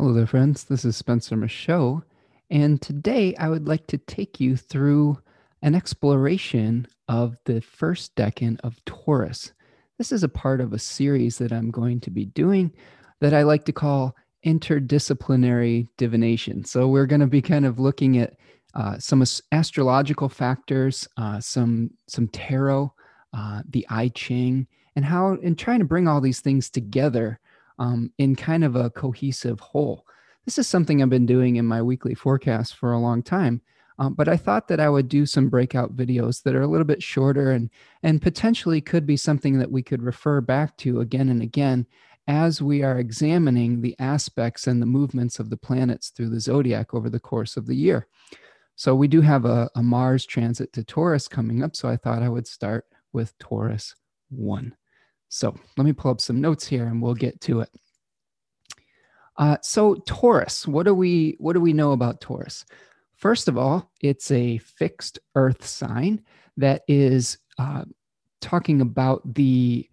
Hello there, friends. This is Spencer Michaud, and today I would like to take you through an exploration of the first decan of Taurus. This is a part of a series that I'm going to be doing that I like to call interdisciplinary divination. So we're going to be kind of looking at some astrological factors, some tarot, the I Ching, and how, and trying to bring all these things together in kind of a cohesive whole. This is something I've been doing in my weekly forecast for a long time, but I thought that I would do some breakout videos that are a little bit shorter and potentially could be something that we could refer back to again and again as we are examining the aspects and the movements of the planets through the zodiac over the course of the year. So we do have a Mars transit to Taurus coming up, so I thought I would start with Taurus 1. So let me pull up some notes here and we'll get to it. So Taurus, what do we know about Taurus? First of all, it's a fixed earth sign that is talking about the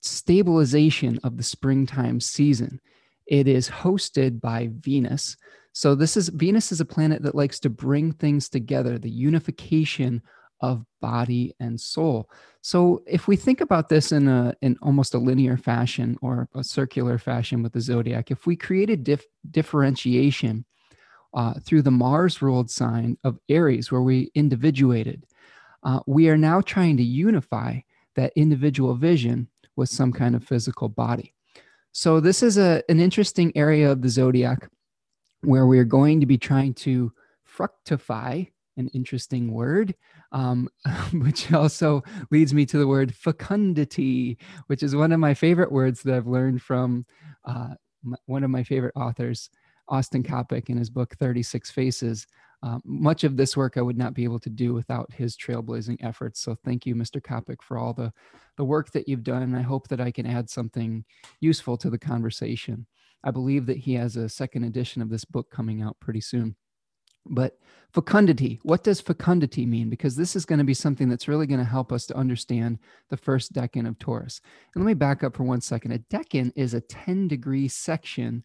stabilization of the springtime season. It is hosted by Venus. So Venus is a planet that likes to bring things together, the unification of body and soul. So if we think about this in almost a linear fashion or a circular fashion with the zodiac, if we created differentiation through the Mars-ruled sign of Aries, where we individuated, we are now trying to unify that individual vision with some kind of physical body. So this is an interesting area of the zodiac where we are going to be trying to fructify, an interesting word, which also leads me to the word fecundity, which is one of my favorite words that I've learned from one of my favorite authors, Austin Coppock, in his book, 36 Faces. Much of this work I would not be able to do without his trailblazing efforts. So thank you, Mr. Coppock, for all the work that you've done. I hope that I can add something useful to the conversation. I believe that he has a second edition of this book coming out pretty soon. But fecundity, what does fecundity mean? Because this is going to be something that's really going to help us to understand the first decan of Taurus. And let me back up for one second. A decan is a 10-degree section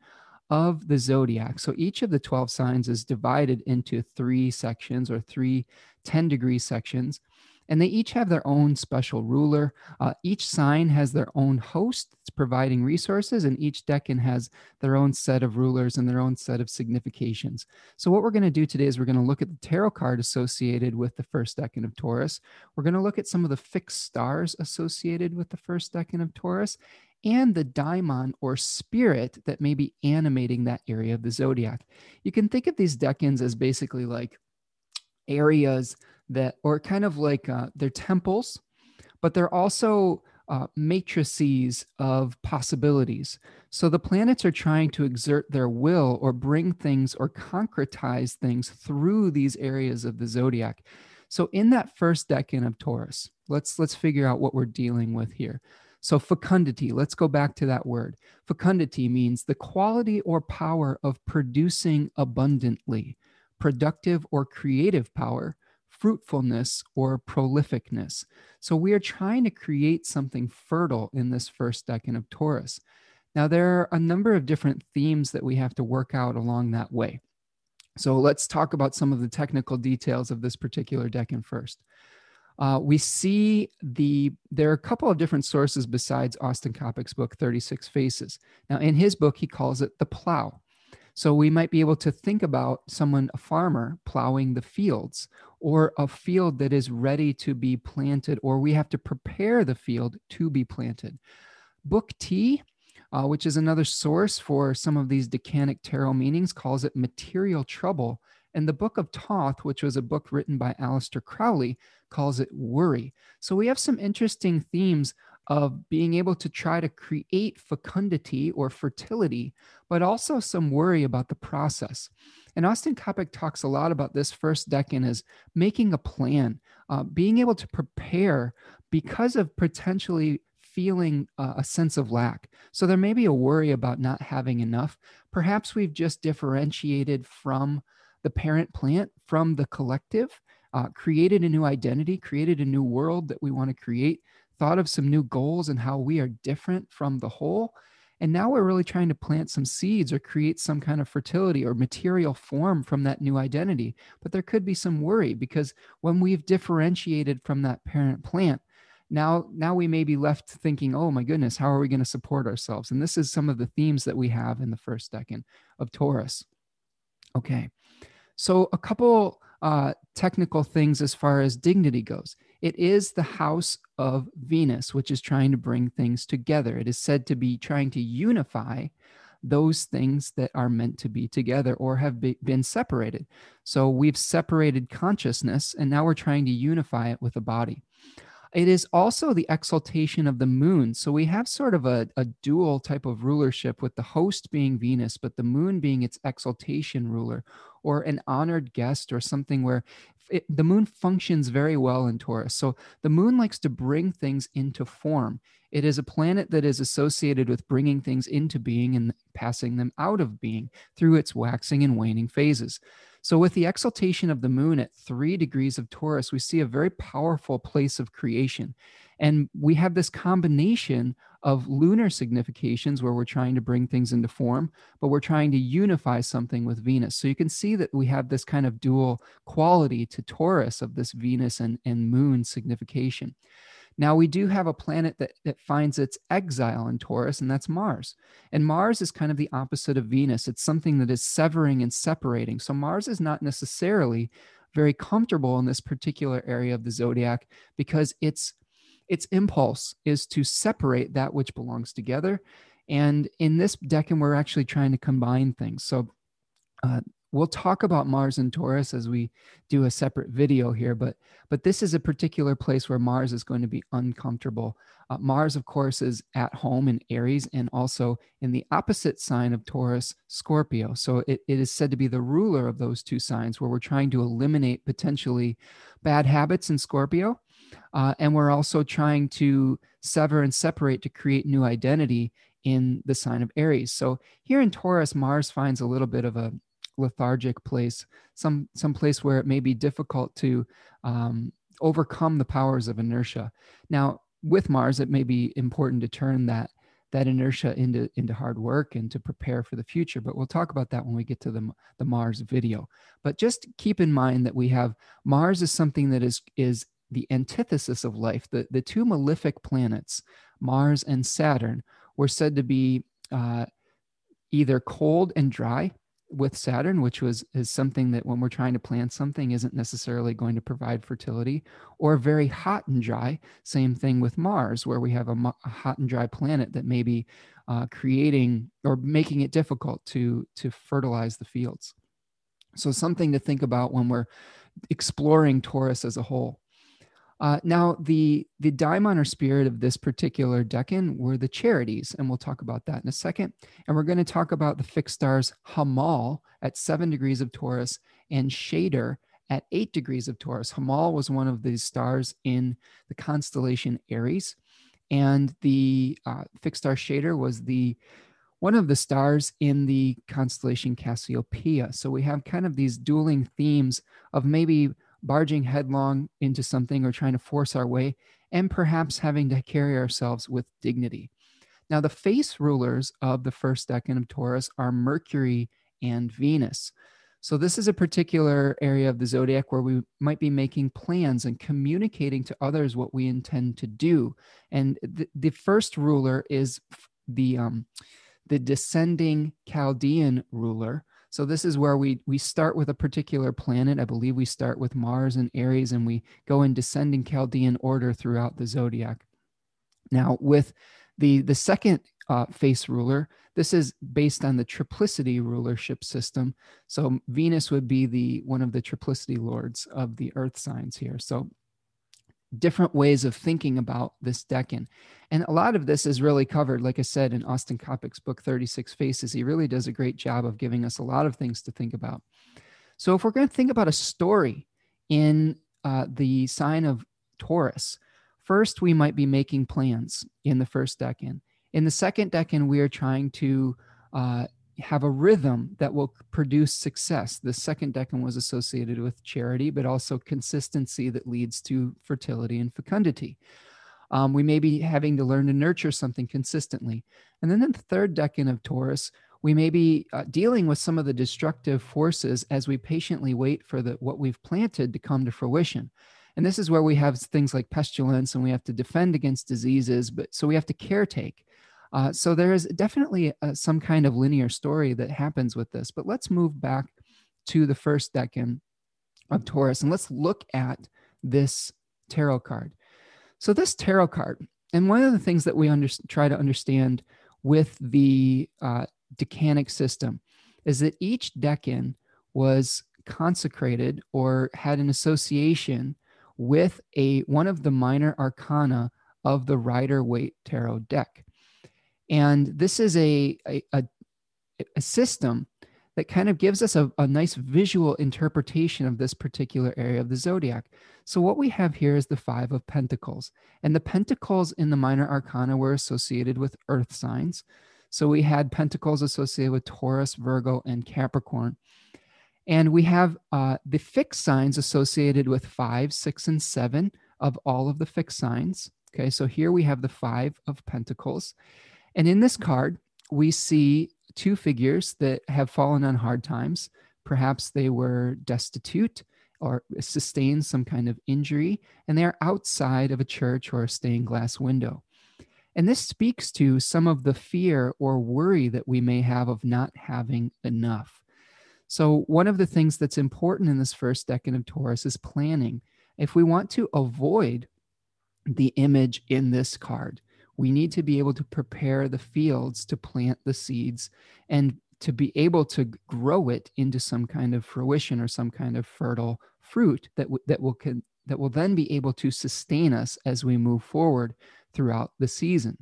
of the zodiac. So each of the 12 signs is divided into three sections or three 10-degree sections. And they each have their own special ruler. Each sign has their own host that's providing resources, and each decan has their own set of rulers and their own set of significations. So what we're going to do today is we're going to look at the tarot card associated with the first decan of Taurus. We're going to look at some of the fixed stars associated with the first decan of Taurus and the daimon or spirit that may be animating that area of the zodiac. You can think of these decans as basically like areas that, or kind of like they're temples, but they're also matrices of possibilities. So the planets are trying to exert their will or bring things or concretize things through these areas of the zodiac. So in that first decan of Taurus, let's figure out what we're dealing with here. So fecundity, let's go back to that word. Fecundity means the quality or power of producing abundantly, productive or creative power, fruitfulness or prolificness. So we are trying to create something fertile in this first decan of Taurus. Now, there are a number of different themes that we have to work out along that way. So let's talk about some of the technical details of this particular decan first. We see there are a couple of different sources besides Austin Coppock's book, 36 Faces. Now, in his book, he calls it the plow. So we might be able to think about a farmer plowing the fields, or a field that is ready to be planted, or we have to prepare the field to be planted. Book T, which is another source for some of these decanic tarot meanings, calls it material trouble. And the Book of Thoth, which was a book written by Aleister Crowley, calls it worry. So we have some interesting themes of being able to try to create fecundity or fertility, but also some worry about the process. And Austin Coppock talks a lot about this first decan as making a plan, being able to prepare because of potentially feeling a sense of lack. So there may be a worry about not having enough. Perhaps we've just differentiated from the parent plant, from the collective, created a new identity, created a new world that we want to create, thought of some new goals and how we are different from the whole. And now we're really trying to plant some seeds or create some kind of fertility or material form from that new identity. But there could be some worry, because when we've differentiated from that parent plant, now we may be left thinking, oh my goodness, how are we going to support ourselves? And this is some of the themes that we have in the first decan of Taurus. Okay, so a couple technical things as far as dignity goes. It is the house of Venus, which is trying to bring things together. It is said to be trying to unify those things that are meant to be together or have been separated. So we've separated consciousness, and now we're trying to unify it with a body. It is also the exaltation of the moon. So we have sort of a dual type of rulership, with the host being Venus, but the moon being its exaltation ruler, or an honored guest, or something where the moon functions very well in Taurus. So the moon likes to bring things into form. It is a planet that is associated with bringing things into being and passing them out of being through its waxing and waning phases. So with the exaltation of the moon at 3 degrees of Taurus, we see a very powerful place of creation. And we have this combination of lunar significations where we're trying to bring things into form, but we're trying to unify something with Venus. So you can see that we have this kind of dual quality to Taurus of this Venus and moon signification. Now, we do have a planet that finds its exile in Taurus, and that's Mars. And Mars is kind of the opposite of Venus. It's something that is severing and separating. So Mars is not necessarily very comfortable in this particular area of the zodiac, because its impulse is to separate that which belongs together. And in this decan, we're actually trying to combine things. So we'll talk about Mars and Taurus as we do a separate video here, but this is a particular place where Mars is going to be uncomfortable. Mars, of course, is at home in Aries, and also in the opposite sign of Taurus, Scorpio. So it is said to be the ruler of those two signs, where we're trying to eliminate potentially bad habits in Scorpio. And we're also trying to sever and separate to create new identity in the sign of Aries. So here in Taurus, Mars finds a little bit of a lethargic place, some place where it may be difficult to overcome the powers of inertia. Now, with Mars, it may be important to turn that inertia into hard work and to prepare for the future. But we'll talk about that when we get to the Mars video. But just keep in mind that we have Mars is something that is the antithesis of life. The two malefic planets, Mars and Saturn, were said to be either cold and dry, with Saturn, which is something that when we're trying to plant something isn't necessarily going to provide fertility, or very hot and dry. Same thing with Mars, where we have a hot and dry planet that may be creating or making it difficult to fertilize the fields. So something to think about when we're exploring Taurus as a whole. Now, the daimon or spirit of this particular decan were the Charities, and we'll talk about that in a second. And we're going to talk about the fixed stars Hamal at 7 degrees of Taurus and Shedar at 8 degrees of Taurus. Hamal was one of these stars in the constellation Aries, and the fixed star Shedar was one of the stars in the constellation Cassiopeia. So we have kind of these dueling themes of maybe barging headlong into something or trying to force our way, and perhaps having to carry ourselves with dignity. Now, the face rulers of the first decan of Taurus are Mercury and Venus. So this is a particular area of the zodiac where we might be making plans and communicating to others what we intend to do. And the first ruler is the descending Chaldean ruler. So this is where we start with a particular planet. I believe we start with Mars and Aries, and we go in descending Chaldean order throughout the zodiac. Now, with the second face ruler, this is based on the triplicity rulership system. So Venus would be one of the triplicity lords of the earth signs here. So different ways of thinking about this decan. And a lot of this is really covered, like I said, in Austin Coppock's book, 36 Faces. He really does a great job of giving us a lot of things to think about. So if we're going to think about a story in the sign of Taurus, first, we might be making plans in the first decan. In the second decan, we are trying to have a rhythm that will produce success. The second decan was associated with charity, but also consistency that leads to fertility and fecundity. We may be having to learn to nurture something consistently. And then in the third decan of Taurus, we may be dealing with some of the destructive forces as we patiently wait for what we've planted to come to fruition. And this is where we have things like pestilence, and we have to defend against diseases, but so we have to caretake. So there is definitely some kind of linear story that happens with this. But let's move back to the first decan of Taurus, and let's look at this tarot card. So this tarot card, and one of the things that we try to understand with the decanic system is that each decan was consecrated or had an association with one of the minor arcana of the Rider-Waite tarot deck. And this is a system that kind of gives us a nice visual interpretation of this particular area of the zodiac. So what we have here is the Five of Pentacles. And the pentacles in the minor arcana were associated with earth signs. So we had pentacles associated with Taurus, Virgo, and Capricorn. And we have the fixed signs associated with 5, 6, and 7 of all of the fixed signs. Okay, so here we have the Five of Pentacles. And in this card, we see two figures that have fallen on hard times. Perhaps they were destitute or sustained some kind of injury, and they are outside of a church or a stained glass window. And this speaks to some of the fear or worry that we may have of not having enough. So one of the things that's important in this first decan of Taurus is planning. If we want to avoid the image in this card, we need to be able to prepare the fields to plant the seeds and to be able to grow it into some kind of fruition or some kind of fertile fruit that will then be able to sustain us as we move forward throughout the season.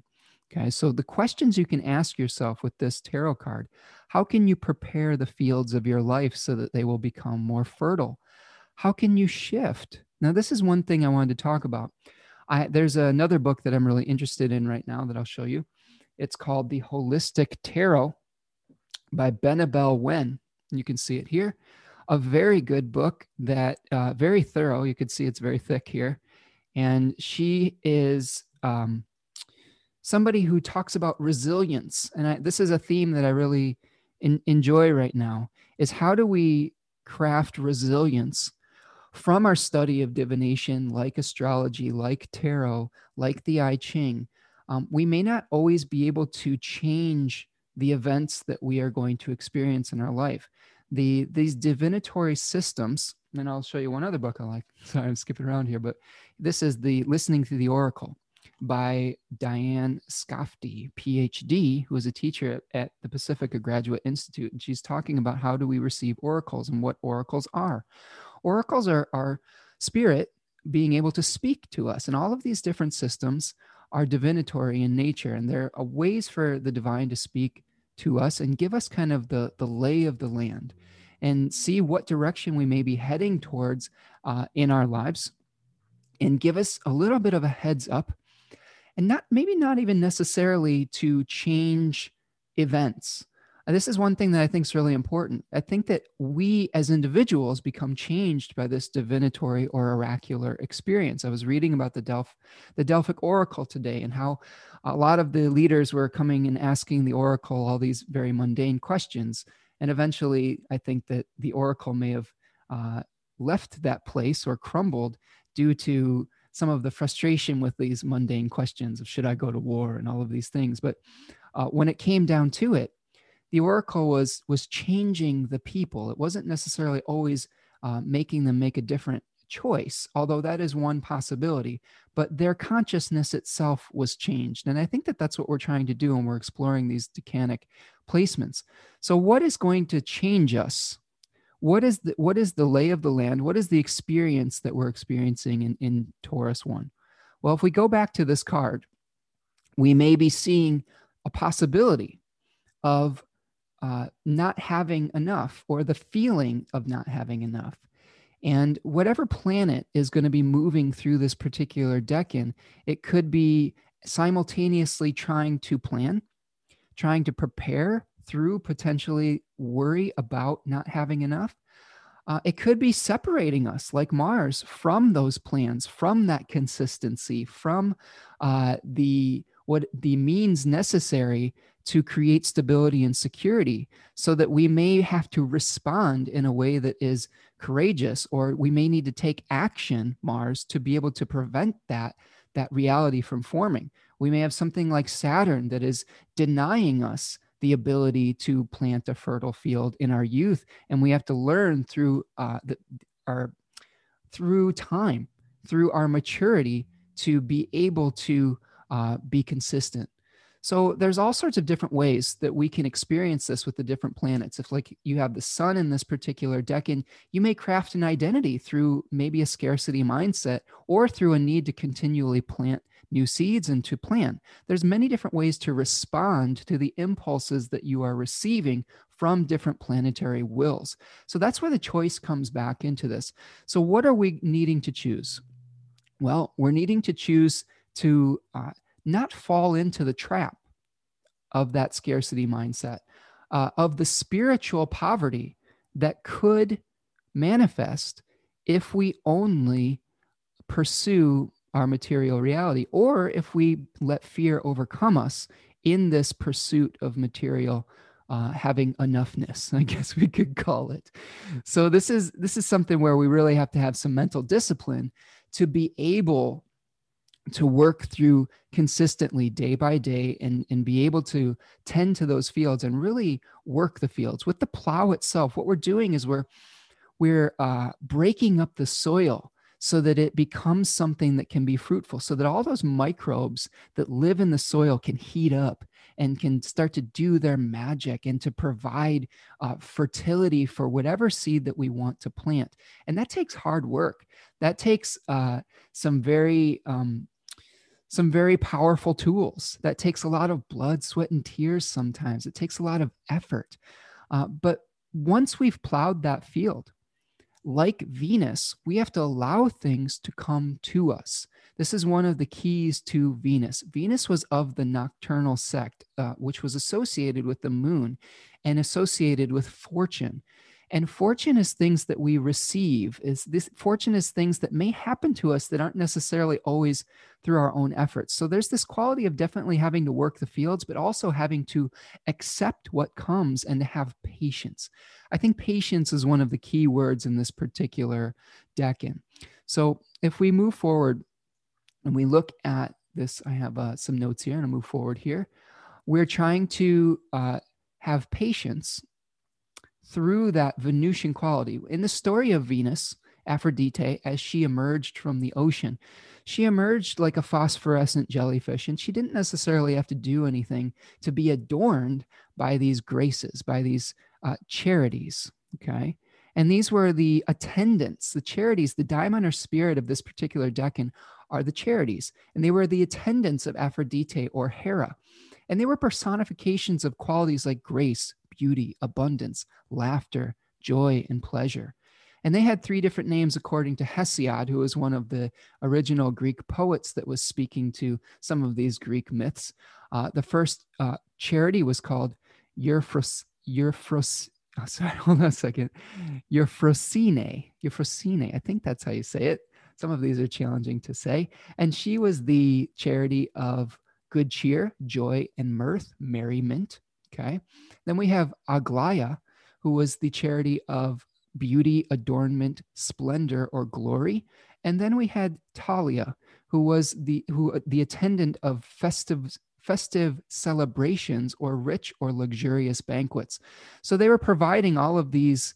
Okay, so the questions you can ask yourself with this tarot card: how can you prepare the fields of your life so that they will become more fertile? How can you shift? Now, this is one thing I wanted to talk about. There's another book that I'm really interested in right now that I'll show you. It's called The Holistic Tarot by Benabel Wen. You can see it here. A very good book that very thorough. You can see it's very thick here. And she is somebody who talks about resilience. And this is a theme that I really enjoy right now, is how do we craft resilience from our study of divination, like astrology, like tarot, like the I Ching. We may not always be able to change the events that we are going to experience in our life. These divinatory systems, and I'll show you one other book I like. Sorry, I'm skipping around here, but this is the Listening to the Oracle by Diane Skofti, PhD, who is a teacher at the Pacifica Graduate Institute. And she's talking about how do we receive oracles and what oracles are. Oracles are spirit being able to speak to us. And all of these different systems are divinatory in nature. And there are ways for the divine to speak to us and give us kind of the lay of the land and see what direction we may be heading towards in our lives, and give us a little bit of a heads up. And maybe not even necessarily to change events. This is one thing that I think is really important. I think that we as individuals become changed by this divinatory or oracular experience. I was reading about the Delphic Oracle today, and how a lot of the leaders were coming and asking the Oracle all these very mundane questions. And eventually, I think that the Oracle may have left that place or crumbled due to some of the frustration with these mundane questions of should I go to war and all of these things. But when it came down to it, the Oracle was changing the people. It wasn't necessarily always making them make a different choice, although that is one possibility, but their consciousness itself was changed. And I think that that's what we're trying to do when we're exploring these decanic placements. So what is going to change us? What is the lay of the land? What is the experience that we're experiencing in Taurus 1? Well, if we go back to this card, we may be seeing a possibility of not having enough, or the feeling of not having enough. And whatever planet is going to be moving through this particular decan, it could be simultaneously trying to plan, trying to prepare through potentially worry about not having enough, It could be separating us, like Mars, from those plans, from that consistency, from the means necessary to create stability and security, so that we may have to respond in a way that is courageous, or we may need to take action, Mars, to be able to prevent that reality from forming. We may have something like Saturn that is denying us the ability to plant a fertile field in our youth, and we have to learn through through time, through our maturity, to be able to be consistent. So there's all sorts of different ways that we can experience this with the different planets. If, like, you have the sun in this particular decan, you may craft an identity through maybe a scarcity mindset, or through a need to continually plant new seeds and to plan. There's many different ways to respond to the impulses that you are receiving from different planetary wills. So that's where the choice comes back into this. So what are we needing to choose? Well, we're needing to choose to not fall into the trap of that scarcity mindset, of the spiritual poverty that could manifest if we only pursue our material reality, or if we let fear overcome us in this pursuit of material, having enoughness, I guess we could call it. So this is something where we really have to have some mental discipline to be able to work through consistently day by day, and be able to tend to those fields and really work the fields. With the plow itself, what we're doing is we're breaking up the soil so that it becomes something that can be fruitful, so that all those microbes that live in the soil can heat up and can start to do their magic and to provide fertility for whatever seed that we want to plant. And that takes hard work. That takes some very powerful tools. That takes a lot of blood, sweat, and tears sometimes. It takes a lot of effort. But once we've plowed that field, like Venus, we have to allow things to come to us. This is one of the keys to Venus. Venus was of the nocturnal sect, which was associated with the moon and associated with fortune. And fortune is things that we receive. Fortune is things that may happen to us that aren't necessarily always through our own efforts. So there's this quality of definitely having to work the fields, but also having to accept what comes and to have patience. I think patience is one of the key words in this particular decan. So if we move forward and we look at this, I have some notes here, and I'll move forward here. We're trying to have patience through that Venusian quality. In the story of Venus, Aphrodite, as she emerged from the ocean, she emerged like a phosphorescent jellyfish, and she didn't necessarily have to do anything to be adorned by these graces, by these charities, okay? And these were the attendants, the charities. The diamond or spirit of this particular decan are the charities, and they were the attendants of Aphrodite or Hera. And they were personifications of qualities like grace, beauty, abundance, laughter, joy, and pleasure. And they had three different names according to Hesiod, who was one of the original Greek poets that was speaking to some of these Greek myths. The first charity was called Euphrosyne. I think that's how you say it. Some of these are challenging to say. And she was the charity of good cheer, joy, and mirth, merriment. Okay. Then we have Aglaia, who was the charity of beauty, adornment, splendor, or glory. And then we had Talia, who was the attendant of festive celebrations, or rich or luxurious banquets. So they were providing all of these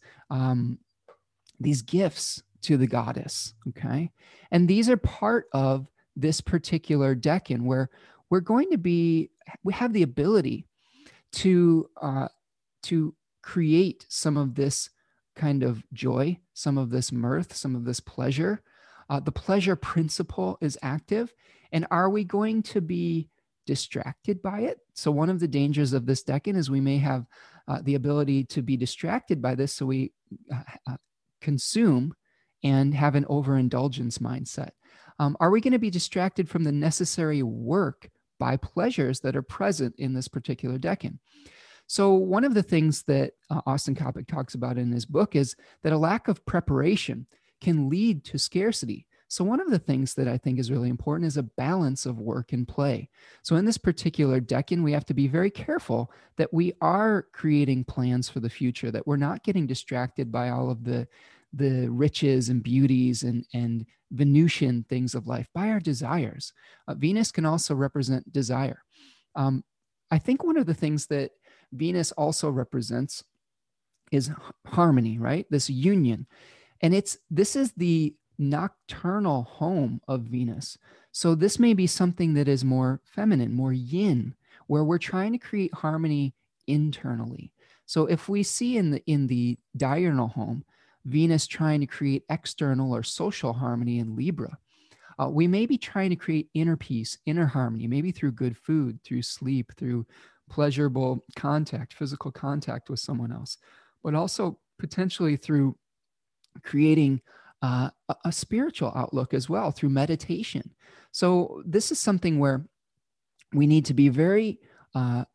gifts to the goddess. Okay. And these are part of this particular decan, where we have the ability to create some of this kind of joy, some of this mirth, some of this pleasure. The pleasure principle is active. And are we going to be distracted by it? So one of the dangers of this decan is we may have the ability to be distracted by this. So we consume and have an overindulgence mindset. Are we going to be distracted from the necessary work by pleasures that are present in this particular decan? So one of the things that Austin Coppock talks about in his book is that a lack of preparation can lead to scarcity. So one of the things that I think is really important is a balance of work and play. So in this particular decan, we have to be very careful that we are creating plans for the future, that we're not getting distracted by all of the riches and beauties and Venusian things of life, by our desires. Venus can also represent desire. I think one of the things that Venus also represents is harmony, right? This union. And this is the nocturnal home of Venus. So this may be something that is more feminine, more yin, where we're trying to create harmony internally. So if we see in the diurnal home, Venus trying to create external or social harmony in Libra, we may be trying to create inner peace, inner harmony, maybe through good food, through sleep, through pleasurable contact, physical contact with someone else, but also potentially through creating a spiritual outlook as well, through meditation. So this is something where we need to be very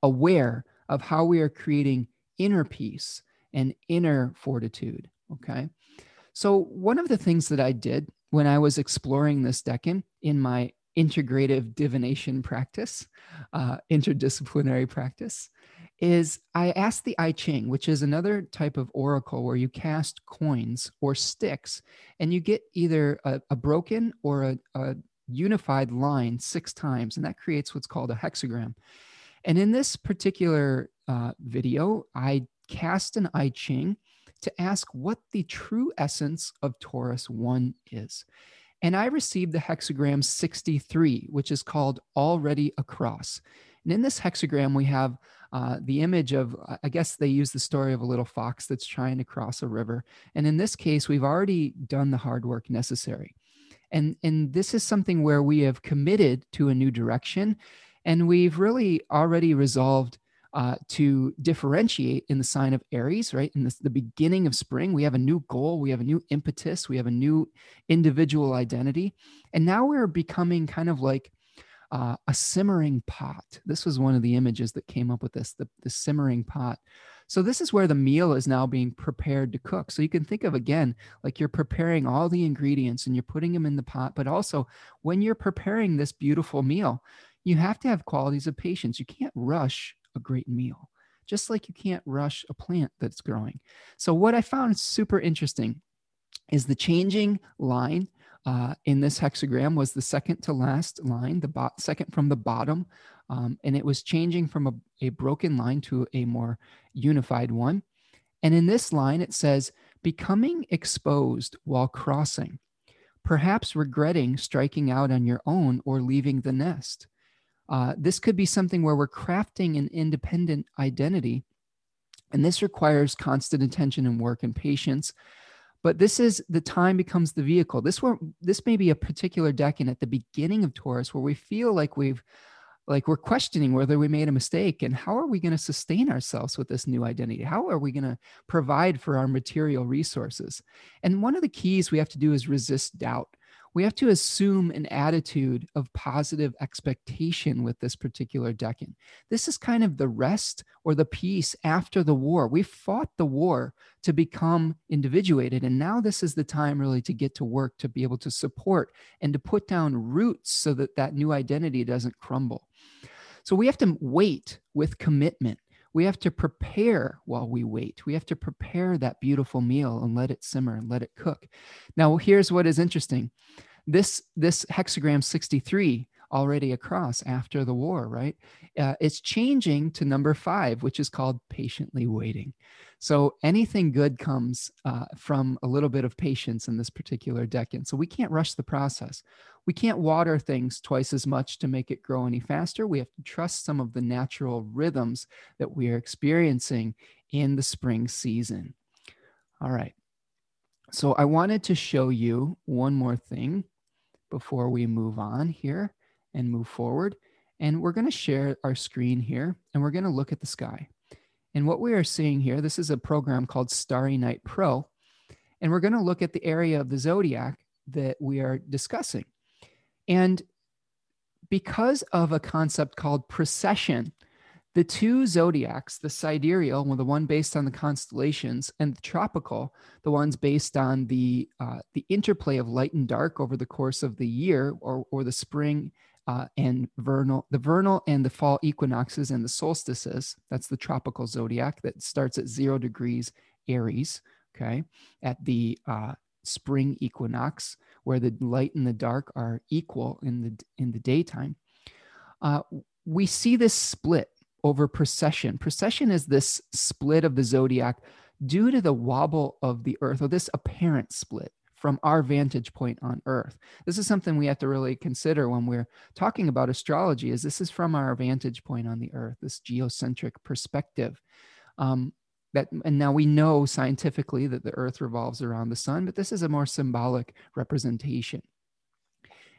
aware of how we are creating inner peace and inner fortitude, okay? So one of the things that I did when I was exploring this decan in my integrative divination practice, interdisciplinary practice, is I asked the I Ching, which is another type of oracle where you cast coins or sticks, and you get either a broken or a unified line 6 times, and that creates what's called a hexagram. And in this particular video, I cast an I Ching to ask what the true essence of Taurus 1 is. And I received the hexagram 63, which is called Already Across. And in this hexagram, we have the image of, I guess they use the story of a little fox that's trying to cross a river. And in this case, we've already done the hard work necessary. And this is something where we have committed to a new direction, and we've really already resolved to differentiate in the sign of Aries, right? In the beginning of spring, we have a new goal, we have a new impetus, we have a new individual identity. And now we're becoming kind of like a simmering pot. This was one of the images that came up with this, the simmering pot. So this is where the meal is now being prepared to cook. So you can think of, again, like you're preparing all the ingredients and you're putting them in the pot, but also when you're preparing this beautiful meal, you have to have qualities of patience. You can't rush a great meal, just like you can't rush a plant that's growing. So what I found super interesting is the changing line in this hexagram was the second to last line, the second from the bottom, and it was changing from a broken line to a more unified one. And in this line, it says, becoming exposed while crossing, perhaps regretting striking out on your own or leaving the nest. This could be something where we're crafting an independent identity, and this requires constant attention and work and patience. But this is the time becomes the vehicle. This may be a particular decan at the beginning of Taurus where we feel like we're questioning whether we made a mistake and how are we going to sustain ourselves with this new identity? How are we going to provide for our material resources? And one of the keys we have to do is resist doubt. We have to assume an attitude of positive expectation with this particular decan. This is kind of the rest or the peace after the war. We fought the war to become individuated, and now this is the time really to get to work, to be able to support and to put down roots so that that new identity doesn't crumble. So we have to wait with commitment. We have to prepare while we wait. We have to prepare that beautiful meal and let it simmer and let it cook. Now, here's what is interesting. This hexagram 63, already across after the war, right? It's changing to number 5, which is called patiently waiting. So anything good comes from a little bit of patience in this particular decan. So we can't rush the process. We can't water things twice as much to make it grow any faster. We have to trust some of the natural rhythms that we are experiencing in the spring season. All right. So I wanted to show you one more thing before we move on here and move forward. And we're going to share our screen here, and we're going to look at the sky. And what we are seeing here, this is a program called Starry Night Pro, and we're going to look at the area of the zodiac that we are discussing. And because of a concept called precession, The two zodiacs, the sidereal, well, the one based on the constellations, and the tropical, the ones based on the interplay of light and dark over the course of the year, or the spring and vernal and the fall equinoxes and the solstices. That's the tropical zodiac that starts at 0 degrees Aries, okay, at the spring equinox, where the light and the dark are equal in the daytime. We see this split over precession. Precession is this split of the zodiac due to the wobble of the earth, or this apparent split from our vantage point on earth. This is something we have to really consider when we're talking about astrology, is this is from our vantage point on the earth, this geocentric perspective. And now we know scientifically that the earth revolves around the sun, but this is a more symbolic representation.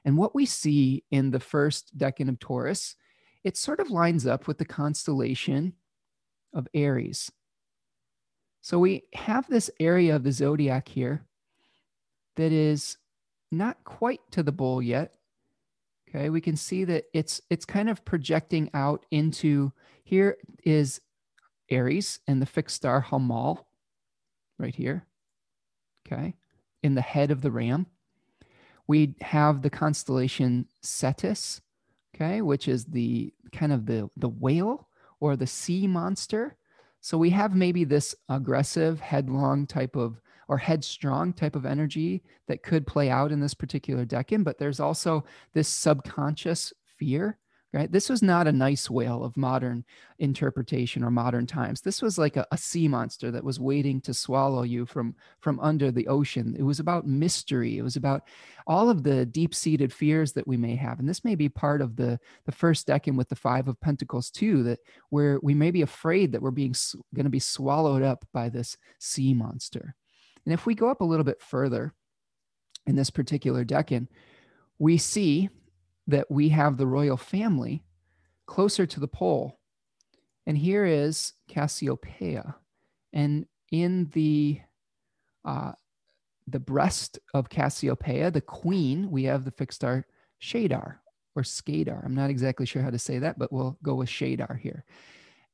And what we see in the first decan of Taurus, it sort of lines up with the constellation of Aries. So we have this area of the zodiac here that is not quite to the bull yet. Okay, we can see that it's kind of projecting out into, here is Aries and the fixed star Hamal right here, okay, in the head of the ram. We have the constellation Cetus, okay, which is the kind of the whale or the sea monster. So we have maybe this aggressive, headlong type of, or headstrong type of energy that could play out in this particular decan, but there's also this subconscious fear, right? This was not a nice whale of modern interpretation or modern times. This was like a sea monster that was waiting to swallow you from under the ocean. It was about mystery. It was about all of the deep-seated fears that we may have. And this may be part of the first decan with the Five of Pentacles too, that we may be afraid that we're going to be swallowed up by this sea monster. And if we go up a little bit further in this particular decan, we see that we have the royal family closer to the pole. And here is Cassiopeia. And in the breast of Cassiopeia, the queen, we have the fixed star Shedar, or Skadar. I'm not exactly sure how to say that, but we'll go with Shedar here.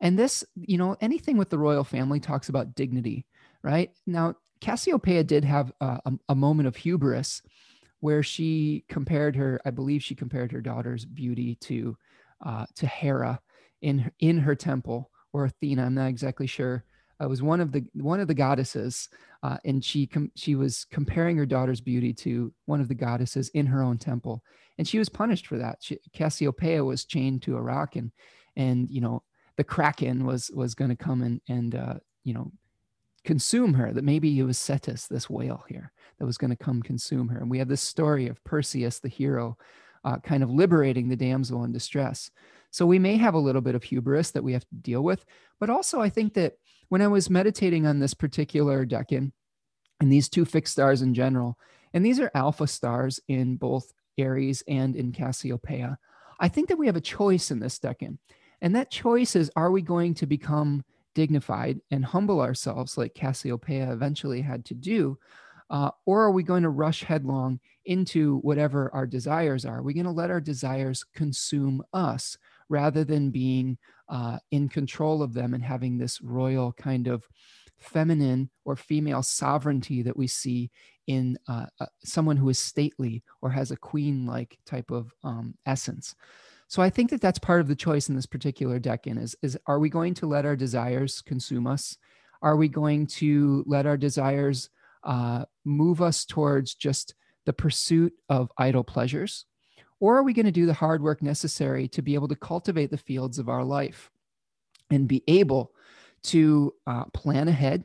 And this, you know, anything with the royal family talks about dignity, right? Now, Cassiopeia did have a moment of hubris, where she compared her, I believe she compared her daughter's beauty to Hera in her temple, or Athena. I'm not exactly sure. It was one of the goddesses, and she was comparing her daughter's beauty to one of the goddesses in her own temple, and she was punished for that. Cassiopeia was chained to a rock, and you know, the Kraken was going to come and you know, consume her. That maybe it was Cetus, this whale here, that was going to come consume her. And we have this story of Perseus, the hero, kind of liberating the damsel in distress. So we may have a little bit of hubris that we have to deal with. But also, I think that when I was meditating on this particular decan and these two fixed stars in general, and these are alpha stars in both Aries and in Cassiopeia, I think that we have a choice in this decan. And that choice is, are we going to become dignified and humble ourselves like Cassiopeia eventually had to do, or are we going to rush headlong into whatever our desires are? Are we going to let our desires consume us rather than being in control of them and having this royal kind of feminine or female sovereignty that we see in someone who is stately or has a queen-like type of essence? So I think that that's part of the choice in this particular decan is are we going to let our desires consume us? Are we going to let our desires move us towards just the pursuit of idle pleasures? Or are we going to do the hard work necessary to be able to cultivate the fields of our life and be able to plan ahead,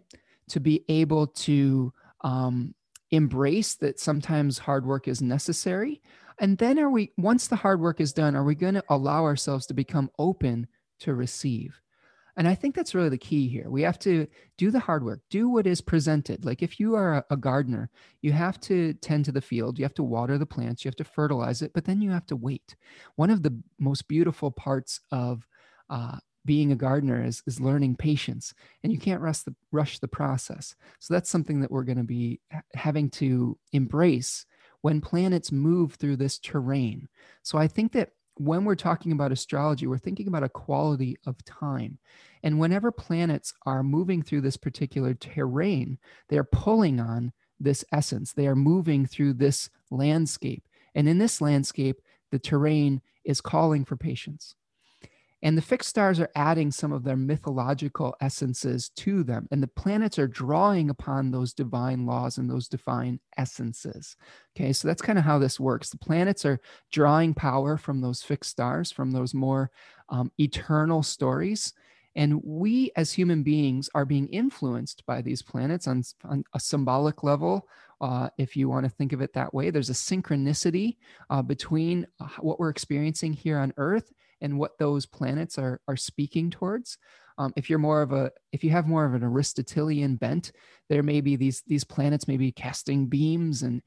to be able to embrace that sometimes hard work is necessary? And then once the hard work is done, are we going to allow ourselves to become open to receive? And I think that's really the key here. We have to do the hard work, do what is presented. Like if you are a gardener, you have to tend to the field, you have to water the plants, you have to fertilize it, but then you have to wait. One of the most beautiful parts of being a gardener is learning patience, and you can't rush the process. So that's something that we're going to be having to embrace when planets move through this terrain. So I think that when we're talking about astrology, we're thinking about a quality of time. And whenever planets are moving through this particular terrain, they're pulling on this essence. They are moving through this landscape. And in this landscape, the terrain is calling for patience. And the fixed stars are adding some of their mythological essences to them. And the planets are drawing upon those divine laws and those divine essences. Okay, so that's kind of how this works. The planets are drawing power from those fixed stars, from those more eternal stories. And we as human beings are being influenced by these planets on a symbolic level. If you want to think of it that way, there's a synchronicity between what we're experiencing here on Earth and what those planets are speaking towards. If you have more of an Aristotelian bent, there may be these planets maybe casting beams and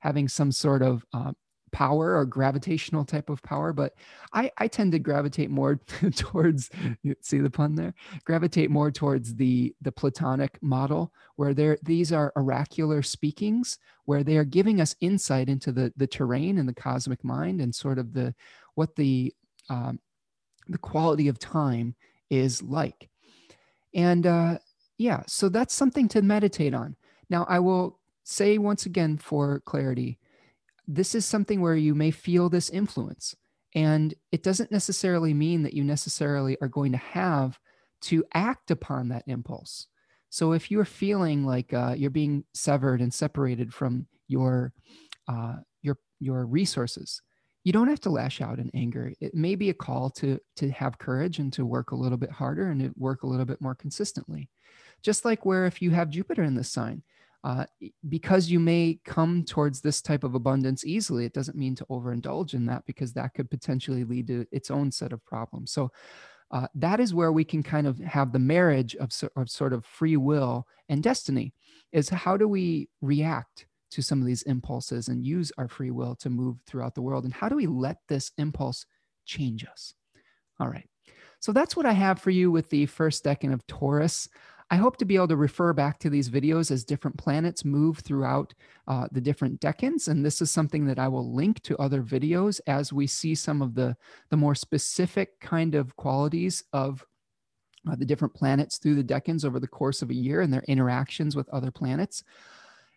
having some sort of power or gravitational type of power. But I tend to gravitate more towards, see the pun there, gravitate more towards the Platonic model, where these are oracular speakings, where they are giving us insight into the terrain and the cosmic mind and sort of the quality of time is like. And so that's something to meditate on. Now, I will say once again for clarity, this is something where you may feel this influence. And it doesn't necessarily mean that you necessarily are going to have to act upon that impulse. So if you're feeling like you're being severed and separated from your resources, you don't have to lash out in anger. It may be a call to have courage and to work a little bit harder and to work a little bit more consistently. Just like where if you have Jupiter in this sign, because you may come towards this type of abundance easily, it doesn't mean to overindulge in that, because that could potentially lead to its own set of problems. So that is where we can kind of have the marriage of sort of free will and destiny, is how do we react to some of these impulses and use our free will to move throughout the world? And how do we let this impulse change us? All right. So that's what I have for you with the first decan of Taurus. I hope to be able to refer back to these videos as different planets move throughout the different decans. And this is something that I will link to other videos as we see some of the more specific kind of qualities of the different planets through the decans over the course of a year and their interactions with other planets.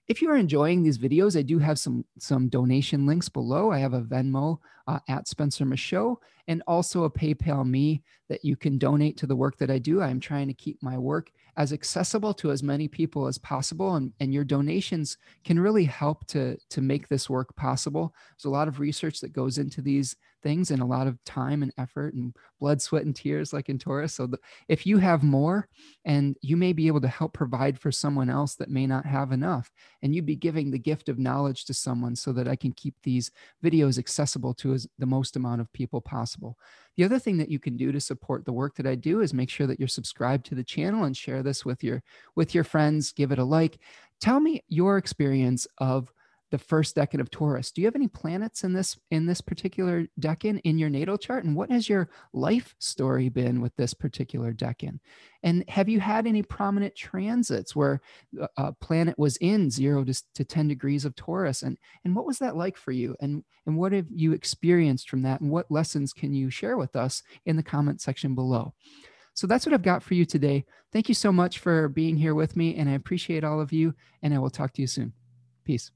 If you are enjoying these videos, I do have some donation links below. I have a Venmo at Spencer Michaud, and also a PayPal me that you can donate to the work that I do. I'm trying to keep my work as accessible to as many people as possible, and your donations can really help to make this work possible. There's a lot of research that goes into these things and a lot of time and effort and blood, sweat, and tears, like in Taurus. So if you have more, and you may be able to help provide for someone else that may not have enough, and you'd be giving the gift of knowledge to someone, so that I can keep these videos accessible to the most amount of people possible. The other thing that you can do to support the work that I do is make sure that you're subscribed to the channel and share this with your friends. Give it a like. Tell me your experience of the first decan of Taurus. Do you have any planets in this particular decan in your natal chart? And what has your life story been with this particular decan? And have you had any prominent transits where a planet was in 0 to 10 degrees of Taurus? And what was that like for you? And what have you experienced from that? And what lessons can you share with us in the comment section below? So that's what I've got for you today. Thank you so much for being here with me, and I appreciate all of you, and I will talk to you soon. Peace.